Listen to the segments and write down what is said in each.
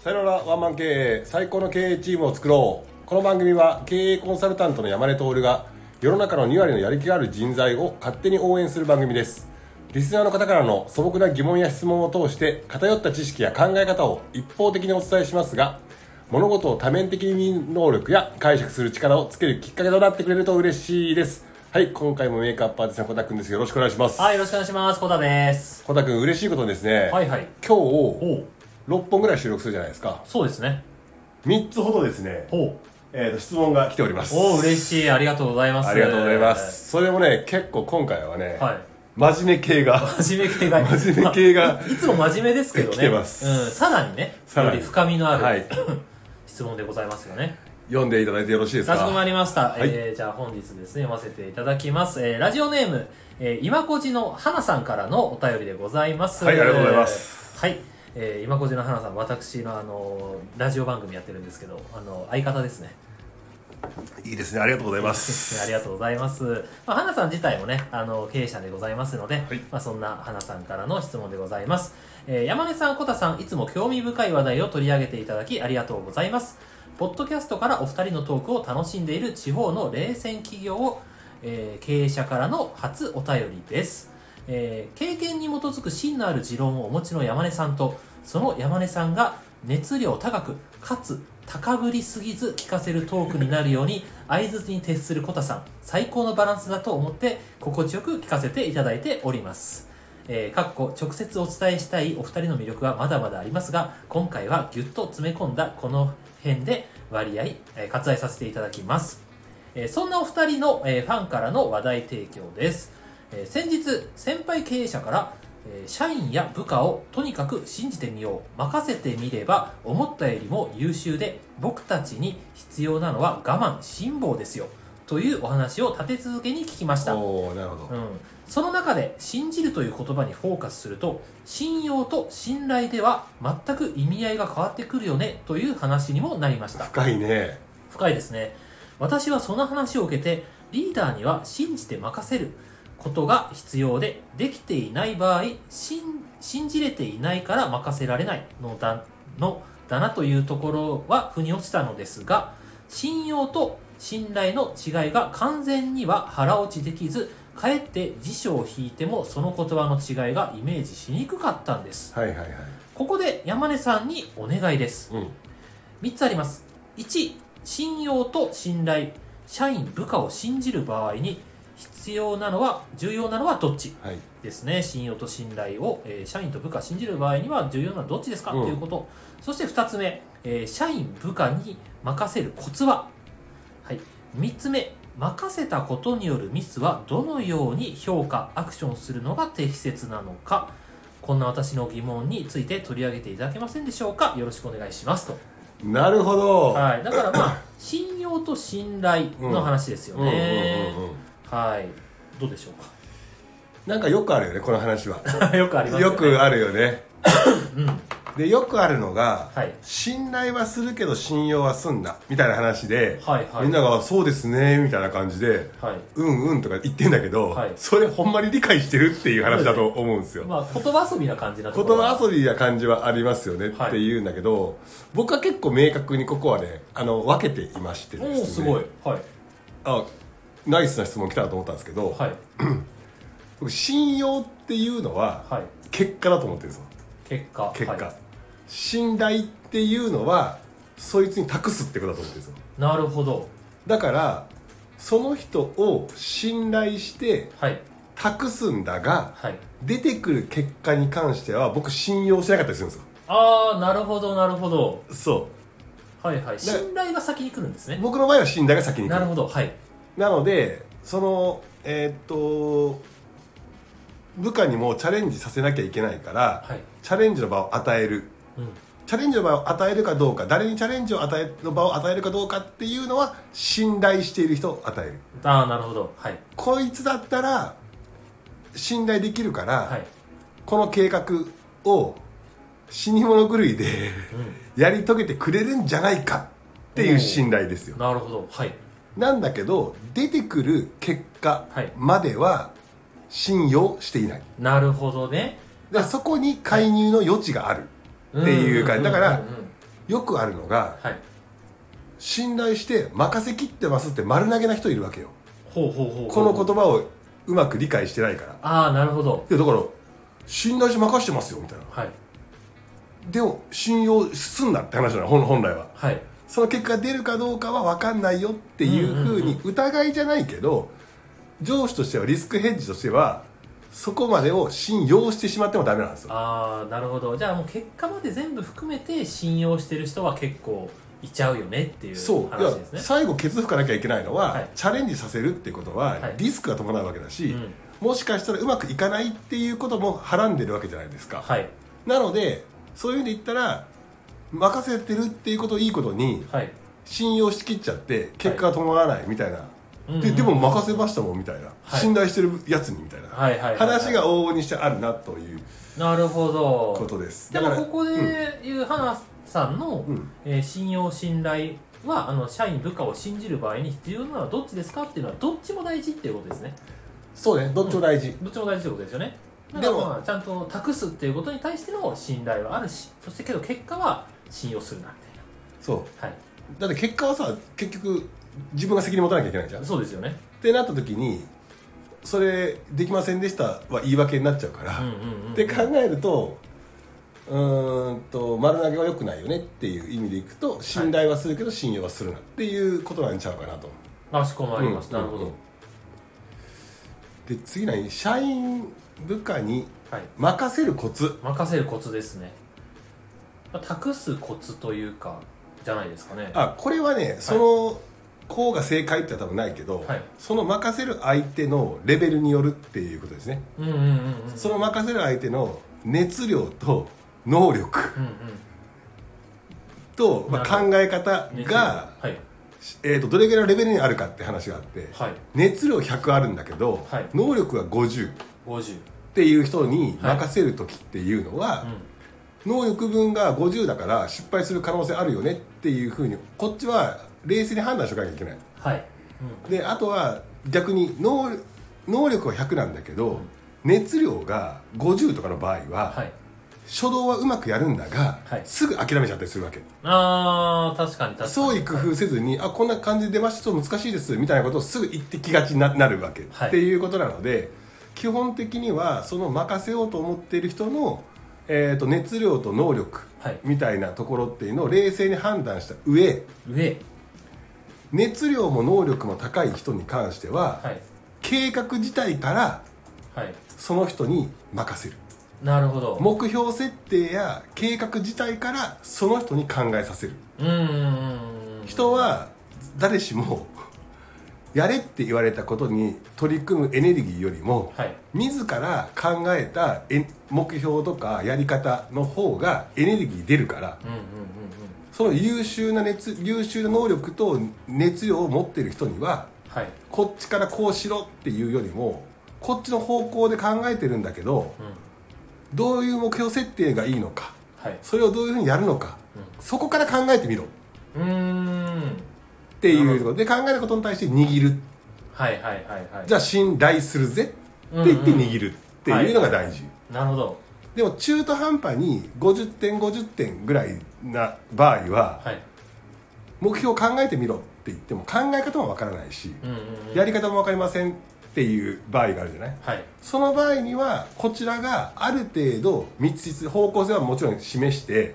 さよならワンマン経営、最高の経営チームを作ろう。この番組は経営コンサルタントの山根徹が世の中の2割のやる気がある人材を勝手に応援する番組です。リスナーの方からの素朴な疑問や質問を通して偏った知識や考え方を一方的にお伝えしますが、物事を多面的に見る能力や解釈する力をつけるきっかけとなってくれると嬉しいです。はい、今回もメイクアップアーティストのコタくんです。よろしくお願いします。はい、よろしくお願いします。コタです。コタくん、嬉しいことにですね、はいはい、今日6本ぐらい収録するじゃないですか。そうですね、3つほどですね、質問が来ております。おー、嬉しい。ありがとうございます。ありがとうございます。それもね、結構今回はね、真面目系がいつも真面目ですけどね、来てます。さらにね、より深みのある、質問でございますよね。読んでいただいてよろしいですか。かしこまりました。じゃあ本日ですね、読ませていただきます。ラジオネーム、今こじの花さんからのお便りでございます。はい、ありがとうございます。はい。今こじの花さん、私のラジオ番組やってるんですけど、相方ですね。いいですね、ありがとうございます。ありがとうございます。花さん自体もね、経営者でございますので、そんな花さんからの質問でございます。山根さん、小田さん、いつも興味深い話題を取り上げていただきありがとうございます。ポッドキャストからお二人のトークを楽しんでいる地方の零線企業を、経営者からの初お便りです、経験に基づく芯のある持論をお持ちの山根さんと、その山根さんが熱量高くかつ高ぶりすぎず聞かせるトークになるように相槌に徹するコタさん、最高のバランスだと思って心地よく聞かせていただいております。直接お伝えしたいお二人の魅力はまだまだありますが、今回はぎゅっと詰め込んだこの辺で割合、割愛させていただきます。そんなお二人の、ファンからの話題提供です。先日、先輩経営者から、社員や部下をとにかく信じてみよう、任せてみれば思ったよりも優秀で、僕たちに必要なのは我慢、辛抱ですよ、というお話を立て続けに聞きました。おー、なるほど。その中で信じるという言葉にフォーカスすると、信用と信頼では全く意味合いが変わってくるよねという話にもなりました。深いね。深いですね。私はその話を受けて、リーダーには信じて任せることが必要で、できていない場合、信じれていないから任せられないのだなというところは腑に落ちたのですが、信用と信頼の違いが完全には腹落ちできず、かえって辞書を引いてもその言葉の違いがイメージしにくかったんです、ここで山根さんにお願いです、3つあります。1、信用と信頼、社員部下を信じる場合に重要なのはどっち、ですね。信用と信頼を、社員と部下信じる場合には重要なのはどっちですか、ということ。そして2つ目、社員部下に任せるコツは、3つ目、任せたことによるミスはどのように評価、アクションするのが適切なのか、こんな私の疑問について取り上げていただけませんでしょうか、よろしくお願いします、と。なるほど、だから信用と信頼の話ですよね。どうでしょうか。なんかよくあるよね、この話は。よくありますよね。よくあるよね。で、よくあるのが、信頼はするけど信用はすんなみたいな話で、みんながそうですねみたいな感じで、うんうんとか言ってんだけど、それほんまに理解してるっていう話だと思うんですよ。言葉遊びな感じだと。言葉遊びな感じはありますよねっていうんだけど、僕は結構明確にここはね、分けていましてですね。すごい。あ、ナイスな質問来たなと思ったんですけど、僕信用っていうのは結果だと思ってるんですよ。結果、信頼っていうのはそいつに託すってことだと思うんですよ。なるほど。だからその人を信頼して託すんだが、出てくる結果に関しては僕信用しなかったりするんですよ。ああ、なるほどなるほど。そう、信頼が先に来るんですね。僕の場合は信頼が先に来る。なるほど。なので、その部下にもチャレンジさせなきゃいけないから、チャレンジの場を与える、チャレンジの場を与えるかどうか、誰にチャレンジをの場を与えるかどうかっていうのは信頼している人を与える。ああ、なるほど、こいつだったら信頼できるから、この計画を死に物狂いでやり遂げてくれるんじゃないかっていう信頼ですよ。なるほど、なんだけど出てくる結果までは信用していない。なるほどね。だからそこに介入の余地があるっていう感じだから、よくあるのが、はい、信頼して任せきってますって丸投げな人いるわけよ。ほうほうほうほう。この言葉をうまく理解してないから。ああ、なるほど。だから信頼して任してますよみたいな、はい、でも信用すんなって話なの本来は、はい、その結果が出るかどうかは分かんないよっていうふうに、疑いじゃないけど上司としてはリスクヘッジとしてはそこまでを信用してしまってもダメなんですよ。ああ、なるほど。じゃあもう結果まで全部含めて信用してる人は結構いちゃうよねっていう話ですね。最後ケツ吹かなきゃいけないのは、はい、チャレンジさせるってことは、はい、リスクが伴うわけだし、うん、もしかしたらうまくいかないっていうこともはらんでるわけじゃないですか、はい、なのでそういうふうに言ったら任せてるっていうことをいいことに、はい、信用しきっちゃって結果が伴わないみたいな、はいでも任せましたもんみたいな、はい、信頼してるやつにみたいな、はいはいはいはい、話が往々にしてあるなということです。なるほど。でもここでいう花さんの、信用信頼は社員部下を信じる場合に必要なのはどっちですかっていうのはどっちも大事っていうことですね。そうね、どっちも大事、どっちも大事ということですよね。だから、まあ、ちゃんと託すっていうことに対しての信頼はあるし、そしてけど結果は信用するなみたいな。そう、はい、だって結果はさ結局自分が責任持たなきゃいけないじゃん。そうですよね。ってなった時にそれできませんでしたは言い訳になっちゃうから、って考えると丸投げは良くないよねっていう意味でいくと信頼はするけど信用はするなっていうことなんちゃうかなと。かしこまりました、なるほど。で次何、社員部下に任せるコツ、はい、任せるコツですね。託すコツというかじゃないですかね。あ、これはね、その、はい、こうが正解っては多分ないけど、はい、その任せる相手のレベルによるっていうことですね、その任せる相手の熱量と能力、と、考え方が、はい、どれぐらいのレベルにあるかって話があって、はい、熱量100あるんだけど、はい、能力が50っていう人に任せる時っていうのは、はい、能力分が50だから失敗する可能性あるよねっていうふうにこっちは冷静に判断しなきゃいけない、はい、であとは逆に能力は100なんだけど、熱量が50とかの場合は、はい、初動はうまくやるんだが、はい、すぐ諦めちゃったりするわけ。あー、確かに確かに。そういう工夫せずに、はい、あ、こんな感じで出ました、ちょっと難しいですみたいなことをすぐ言ってきがちになるわけ、はい、っていうことなので基本的にはその任せようと思っている人の、熱量と能力みたいなところっていうのを冷静に判断した上熱量も能力も高い人に関しては、はい、計画自体からその人に任せる、はい、なるほど。目標設定や計画自体からその人に考えさせる。人は誰しもやれって言われたことに取り組むエネルギーよりも、はい、自ら考えた目標とかやり方の方がエネルギー出るから、その優秀な能力と熱量を持っている人には、はい、こっちからこうしろっていうよりもこっちの方向で考えてるんだけど、どういう目標設定がいいのか、はい、それをどういうふうにやるのか、そこから考えてみろっていうところで考えることに対して握る、はいはいはいはい、じゃあ信頼するぜって言って握るっていうのが大事、はい、なるほど。でも中途半端に50点50点ぐらいな場合は、はい、目標を考えてみろって言っても考え方もわからないし、やり方もわかりませんっていう場合があるじゃない、はい、その場合にはこちらがある程度方向性はもちろん示して、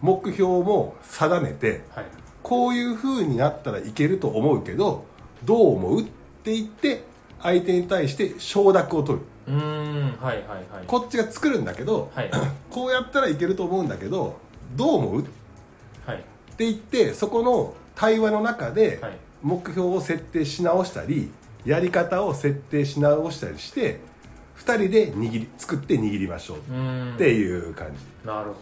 目標も定めて、はい、こういう風になったらいけると思うけどどう思うって言って相手に対して承諾を取る。はいはいはい、こっちが作るんだけど、はい、こうやったらいけると思うんだけどどう思う、はい、って言ってそこの対話の中で目標を設定し直したりやり方を設定し直したりして2人で作って握りましょうっていう感じ。なるほど。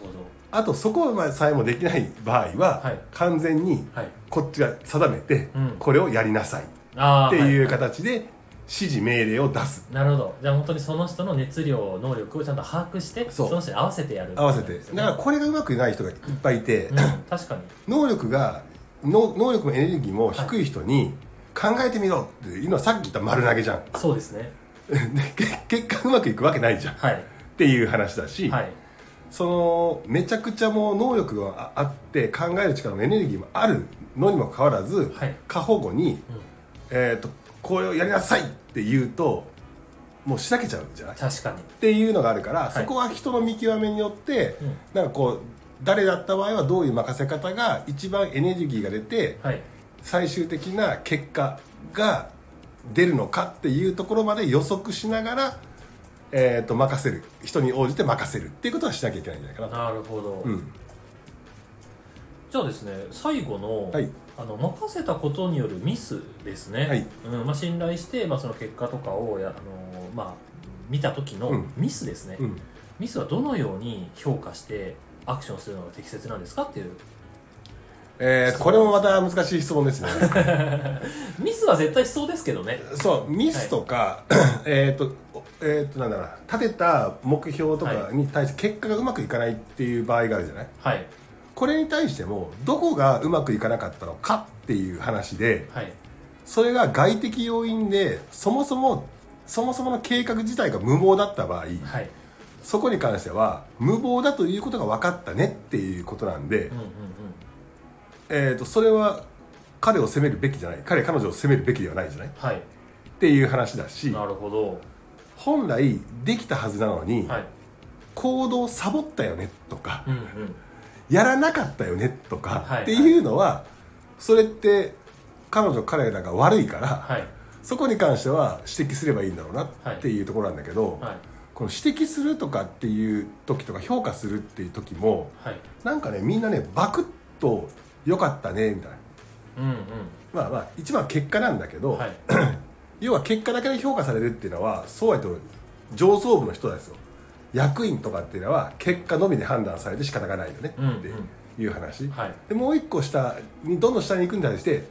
あとそこさえもできない場合は、はい、完全にこっちが定めて、これをやりなさいっていう形で、指示命令を出す。なるほど。じゃあ本当にその人の熱量能力をちゃんと把握してその人に合わせてやる、ね、合わせて。だからこれがうまくない人がいっぱいいて、確かに能力もエネルギーも低い人に考えてみろっていうのはさっき言った丸投げじゃん。そうですね。結果うまくいくわけないじゃん、はい、っていう話だし、はい、そのめちゃくちゃもう能力があって考える力もエネルギーもあるのにもかかわらず、はい、過保護に、うん、これをやりなさいって言うともうしらけちゃうんじゃない？確かにっていうのがあるから、はい、そこは人の見極めによって、うん、なんかこう誰だった場合はどういう任せ方が一番エネルギーが出て、はい、最終的な結果が出るのかっていうところまで予測しながら、任せる人に応じて任せるっていうことはしなきゃいけないんじゃないかな。なるほど、うん、じゃあですね最後の、はい、任せたことによるミスですね、はいうんまあ、信頼して、まあ、その結果とかをまあ、見た時のミスですね、うんうん、ミスはどのように評価してアクションするのが適切なんですかっていう、これもまた難しい質問ですねミスは絶対しそうですけどね。そうミスとか、はい、なんだろう立てた目標とかに対して結果がうまくいかないっていう場合があるじゃない、はい、これに対してもどこがうまくいかなかったのかっていう話で、はい、それが外的要因でそもそもの計画自体が無謀だった場合、はいそこに関しては無謀だということが分かったねっていうことなんで、うんうんうんそれは彼を責めるべきじゃない彼女を責めるべきではないじゃない、はい、っていう話だしなるほど本来できたはずなのに、はい、行動サボったよねとか、うんうん、やらなかったよねとか、はい、っていうのは、はい、それって彼らが悪いから、はい、そこに関しては指摘すればいいんだろうなっていうところなんだけど、はいはいこの指摘するとかっていう時とか評価するっていう時も、はい、なんかねみんなねバクッと良かったねみたいな、うんうん、まあまあ一番は結果なんだけど、はい、要は結果だけで評価されるっていうのはそうやって上層部の人ですよ役員とかっていうのは結果のみで判断されて仕方がないよねっていう話、うんうんはい、でもう一個下にどんどん下に行くに対して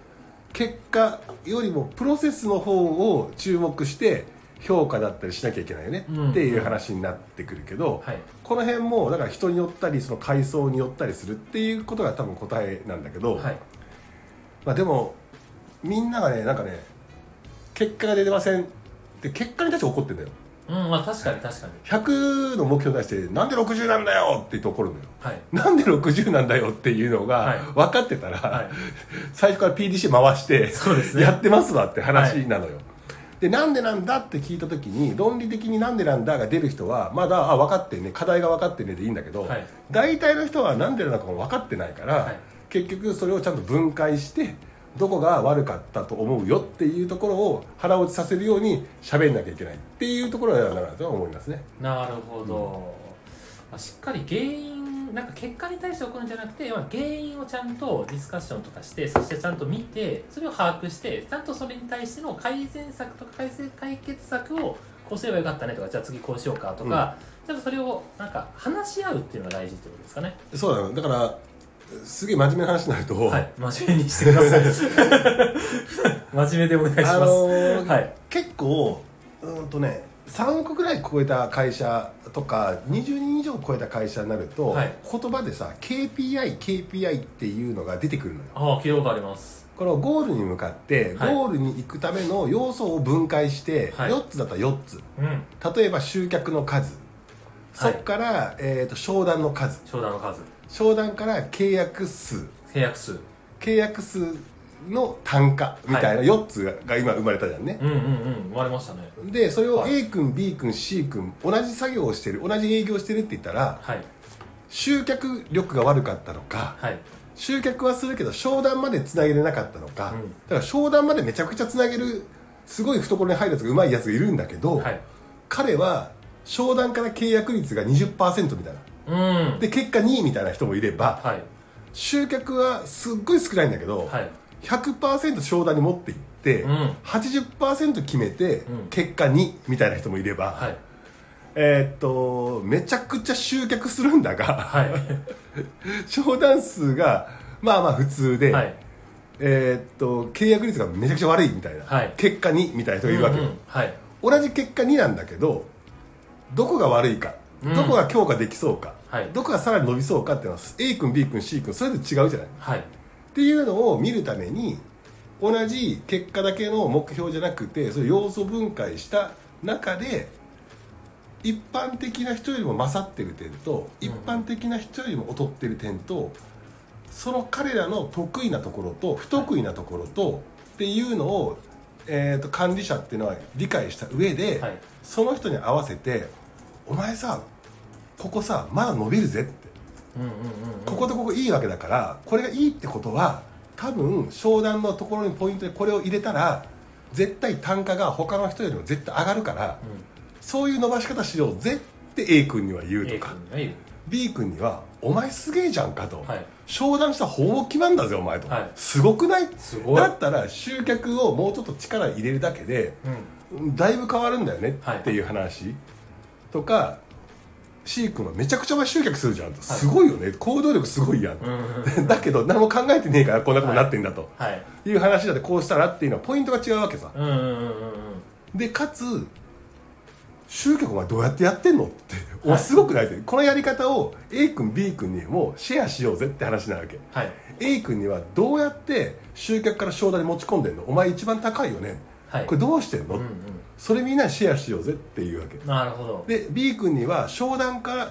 結果よりもプロセスの方を注目して評価だったりしなきゃいけないよねっていう話になってくるけど、うんはい、この辺もだから人によったりその階層によったりするっていうことが多分答えなんだけど、はいまあ、でもみんながねなんかね結果が出てませんって結果に対して怒ってんだよ、うんまあ、確かに確かに100の目標に対してなんで60なんだよって言って怒るんだよ、はい、なんで60なんだよっていうのが分かってたら、はい、最初から PDC 回してそうです、ね、やってますわって話なのよ、はいでなんでなんだって聞いた時に論理的になんでなんだが出る人はまだ分かってね課題が分かってねでいいんだけど、はい、大体の人はなんでなのかも分かってないから、はい、結局それをちゃんと分解してどこが悪かったと思うよっていうところを腹落ちさせるように喋んなきゃいけないっていうところだなと思いますね。なるほど、うん、しっかり原因なんか結果に対して起こるんじゃなくて原因をちゃんとディスカッションとかしてそしてちゃんと見てそれを把握してちゃんとそれに対しての改善策とか解決策をこうすればよかったねとかじゃあ次こうしようかとか、うん、ちゃんとそれをなんか話し合うっていうのが大事ってことですかね。そうだよだからすげえ真面目な話になると、はい、真面目にしてください真面目でお願いします、はい、結構3億くらい超えた会社とか20人以上超えた会社になると、はい、言葉でさ KPI、KPI っていうのが出てくるのよ。ああ、聞いたことあります。このゴールに向かって、はい、ゴールに行くための要素を分解して、はい、4つだったら4つ、うん、例えば集客の数、はい、そっから、商談の数商談から契約数の単価みたいな4つが今生まれたじゃんね、はい、うんうんうん生まれましたね。でそれを A 君 B 君 C 君同じ作業をしてる同じ営業してるって言ったら、はい、集客力が悪かったのか、はい、集客はするけど商談までつなげれなかったのか、うん、だから商談までめちゃくちゃつなげるすごい懐に入るやつがうまいやつがいるんだけど、はい、彼は商談から契約率が 20% みたいな、うん、で結果2位みたいな人もいれば、はい、集客はすっごい少ないんだけど、はい100% 商談に持っていって、うん、80% 決めて、うん、結果2みたいな人もいれば、はい、めちゃくちゃ集客するんだが、はい、商談数がまあまあ普通で、はい、契約率がめちゃくちゃ悪いみたいな、はい、結果2みたいな人がいるわけ、うんうんはい、同じ結果2なんだけどどこが悪いか、うん、どこが強化できそうか、はい、どこがさらに伸びそうかっていうのは A 君 B 君 C 君それぞれ違うじゃない、はいっていうのを見るために同じ結果だけの目標じゃなくてそれ要素分解した中で一般的な人よりも勝ってる点と、一般的な人よりも劣ってる点と、その彼らの得意なところと不得意なところと、はい、っていうのを、管理者っていうのは理解した上で、はい、その人に合わせて、お前さ、ここさまだ伸びるぜって、うんうんうんうん、こことここいいわけだから、これがいいってことは多分商談のところにポイントでこれを入れたら絶対単価が他の人よりも絶対上がるから、うん、そういう伸ばし方しようぜって A 君には言うとか、 B 君にはお前すげえじゃんかと、はい、商談した方法決まんだぜお前と、はい、すごくない？すごい。だったら集客をもうちょっと力入れるだけで、うん、だいぶ変わるんだよねっていう話、はい、とか、C 君はめちゃくちゃ集客するじゃんと、はい、すごいよね、行動力すごいやん、うん、だけど何も考えてねえからこんなことになってんだと、はい、いう話だって、こうしたらっていうのはポイントが違うわけさ、うんうんうんうん、でかつ集客はどうやってやってんのって、はい、すごくないって、このやり方を A 君 B 君にもシェアしようぜって話なわけ、はい、A 君にはどうやって集客から商談に持ち込んでんの、お前一番高いよね、はい、これどうしてんの、うんうん、それみんなシェアしようぜっていうわけ。なるほど。で B 君には商談から、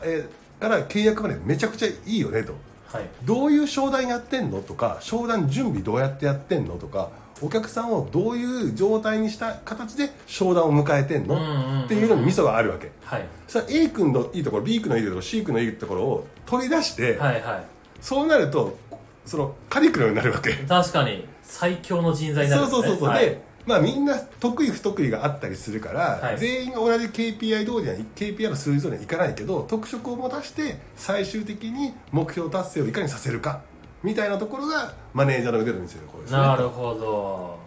から契約までめちゃくちゃいいよねと、はい、どういう商談やってんのとか、商談準備どうやってやってんのとか、お客さんをどういう状態にした形で商談を迎えてんの、うんうんうん、っていうのに味噌があるわけ、はい、そしたら A 君のいいところ、 B 君のいいところ、 C 君のいいところを取り出して、はいはい、そうなるとそのカリキュラムになるわけ。確かに最強の人材になるんですね。そうそうそうそう、はい、でまあ、みんな得意不得意があったりするから、はい、全員が同じ KPI 通りには KPI の数字通りにはいかないけど、特色を持たして最終的に目標達成をいかにさせるかみたいなところがマネージャーの腕の見せるところですね。なるほど。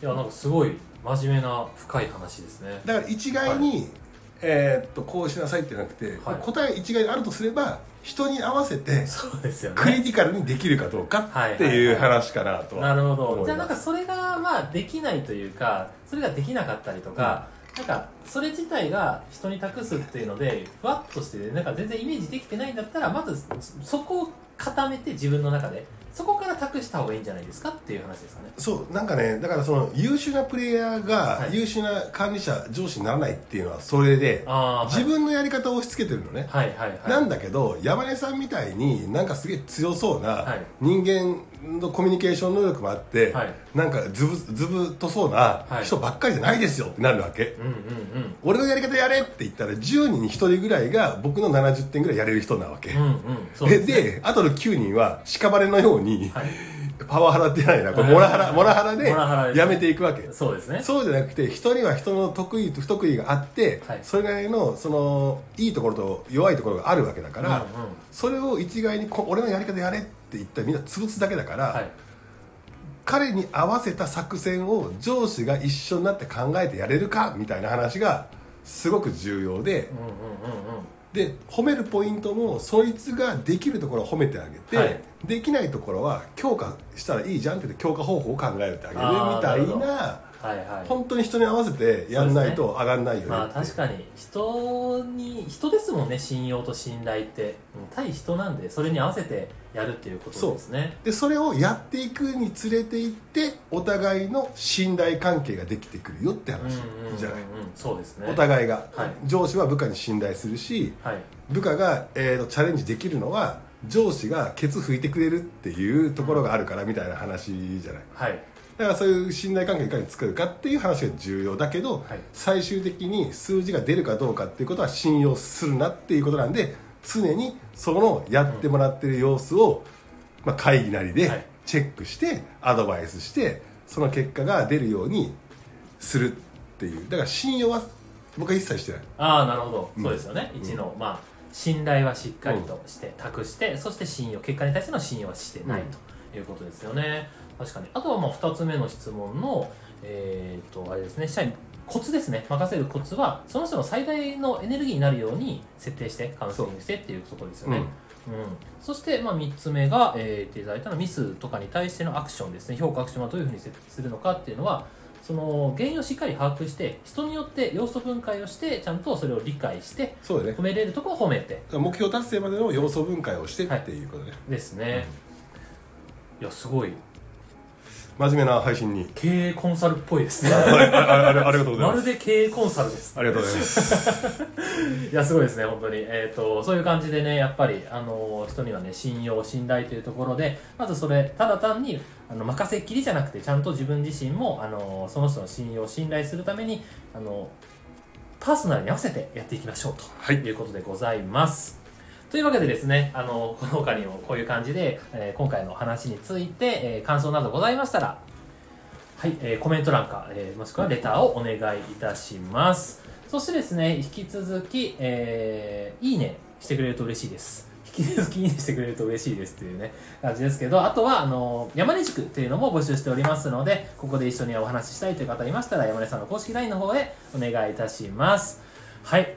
いや、なんかすごい真面目な深い話ですね。だから一概に、はい、こうしなさいってなくて、はい、答え一概にあるとすれば人に合わせてクリティカルにできるかどうかっていう話かなとは思います。なるほど。じゃあなんかそれがまあできないというか、それができなかったりとか、うん、なんかそれ自体が人に託すっていうのでふわっとしてなんか全然イメージできてないんだったら、まずそこを固めて自分の中でそこから託した方がいいんじゃないですかっていう話ですかね。そう、なんかね、だからその優秀なプレイヤーが優秀な管理者、上司にならないっていうのはそれで、はい、自分のやり方を押し付けてるのね、はいはいはい、なんだけど山根さんみたいになんかすげえ強そうな人間のコミュニケーション能力もあって、はい、なんかずぶとそうな人ばっかりじゃないですよってなるわけ、はい、うんうんうん、俺のやり方やれって言ったら10人に1人ぐらいが僕の70点ぐらいやれる人なわけ、うんうん、そうですね、であとの9人は屍のように、はい、パワハラってないな、これモラハラでやめていくわけ。そうですね。そうじゃなくて、人には人の得意と不得意があって、はい、それなりのそのいいところと弱いところがあるわけだから、うんうん、それを一概に俺のやり方やれって言ったらみんな潰すだけだから、はい、彼に合わせた作戦を上司が一緒になって考えてやれるかみたいな話がすごく重要で、うんうんうんうん、で褒めるポイントもそいつができるところを褒めてあげて、はい、できないところは強化したらいいじゃんって言って強化方法を考えてあげるみたいな、はいはい、本当に人に合わせてやんないと上がんないよね。まあ、確かに人ですもんね。信用と信頼って対人なんで、それに合わせてやるっていうことですね。でそれをやっていくにつれていってお互いの信頼関係ができてくるよって話じゃない。そうですね。お互いが、はい、上司は部下に信頼するし、はい、部下が、チャレンジできるのは上司がケツ拭いてくれるっていうところがあるからみたいな話じゃない、はい、だからそういう信頼関係をいかに作るかっていう話が重要だけど、はい、最終的に数字が出るかどうかっていうことは信用するなっていうことなんで、常にそのやってもらってる様子を、まあ、会議なりでチェックしてアドバイスしてその結果が出るようにするっていう。だから信用は僕は一切してない。ああ、なるほど、うん、そうですよね。一の、うん、まあ、信頼はしっかりとして託して、うん、そして信用、結果に対しての信用はしてない、うん、ということですよね。確かに。あとはまあ2つ目の質問のあれですね、社員コツですね。任せるコツはその人の最大のエネルギーになるように設定してカウンセリングしてっていうところですよね、うんうん、そしてまあ3つ目が、いただいたのミスとかに対してのアクションですね。評価アクションはどういうふうに設定するのかっていうのは、その原因をしっかり把握して人によって要素分解をしてちゃんとそれを理解して、そうだね、褒めれるところを褒めて目標達成までの要素分解をしてっていうことね、はい、ですね、うん、いやすごい真面目な配信に経営コンサルっぽいですね。ありがとうございます。まるで経営コンサルです。ありがとうございます。いやすごいですね本当に、そういう感じでねやっぱり、人にはね信用信頼というところでまずそれただ単に任せっきりじゃなくてちゃんと自分自身も、その人の信用信頼するために、パーソナルに合わせてやっていきましょうと、いうことでございます。というわけでですね、この他にもこういう感じで、今回の話について、感想などございましたら、はい、コメント欄か、もしくはレターをお願いいたします。そしてですね、引き続き、いいねしてくれると嬉しいです。引き続きいいねしてくれると嬉しいですというね、感じですけど、あとは、山根塾っていうのも募集しておりますので、ここで一緒にお話ししたいという方いましたら、山根さんの公式 LINE の方へお願いいたします。はい、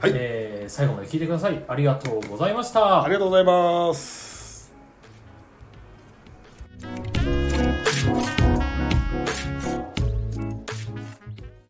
最後まで聞いてください。ありがとうございました。ありがとうございます。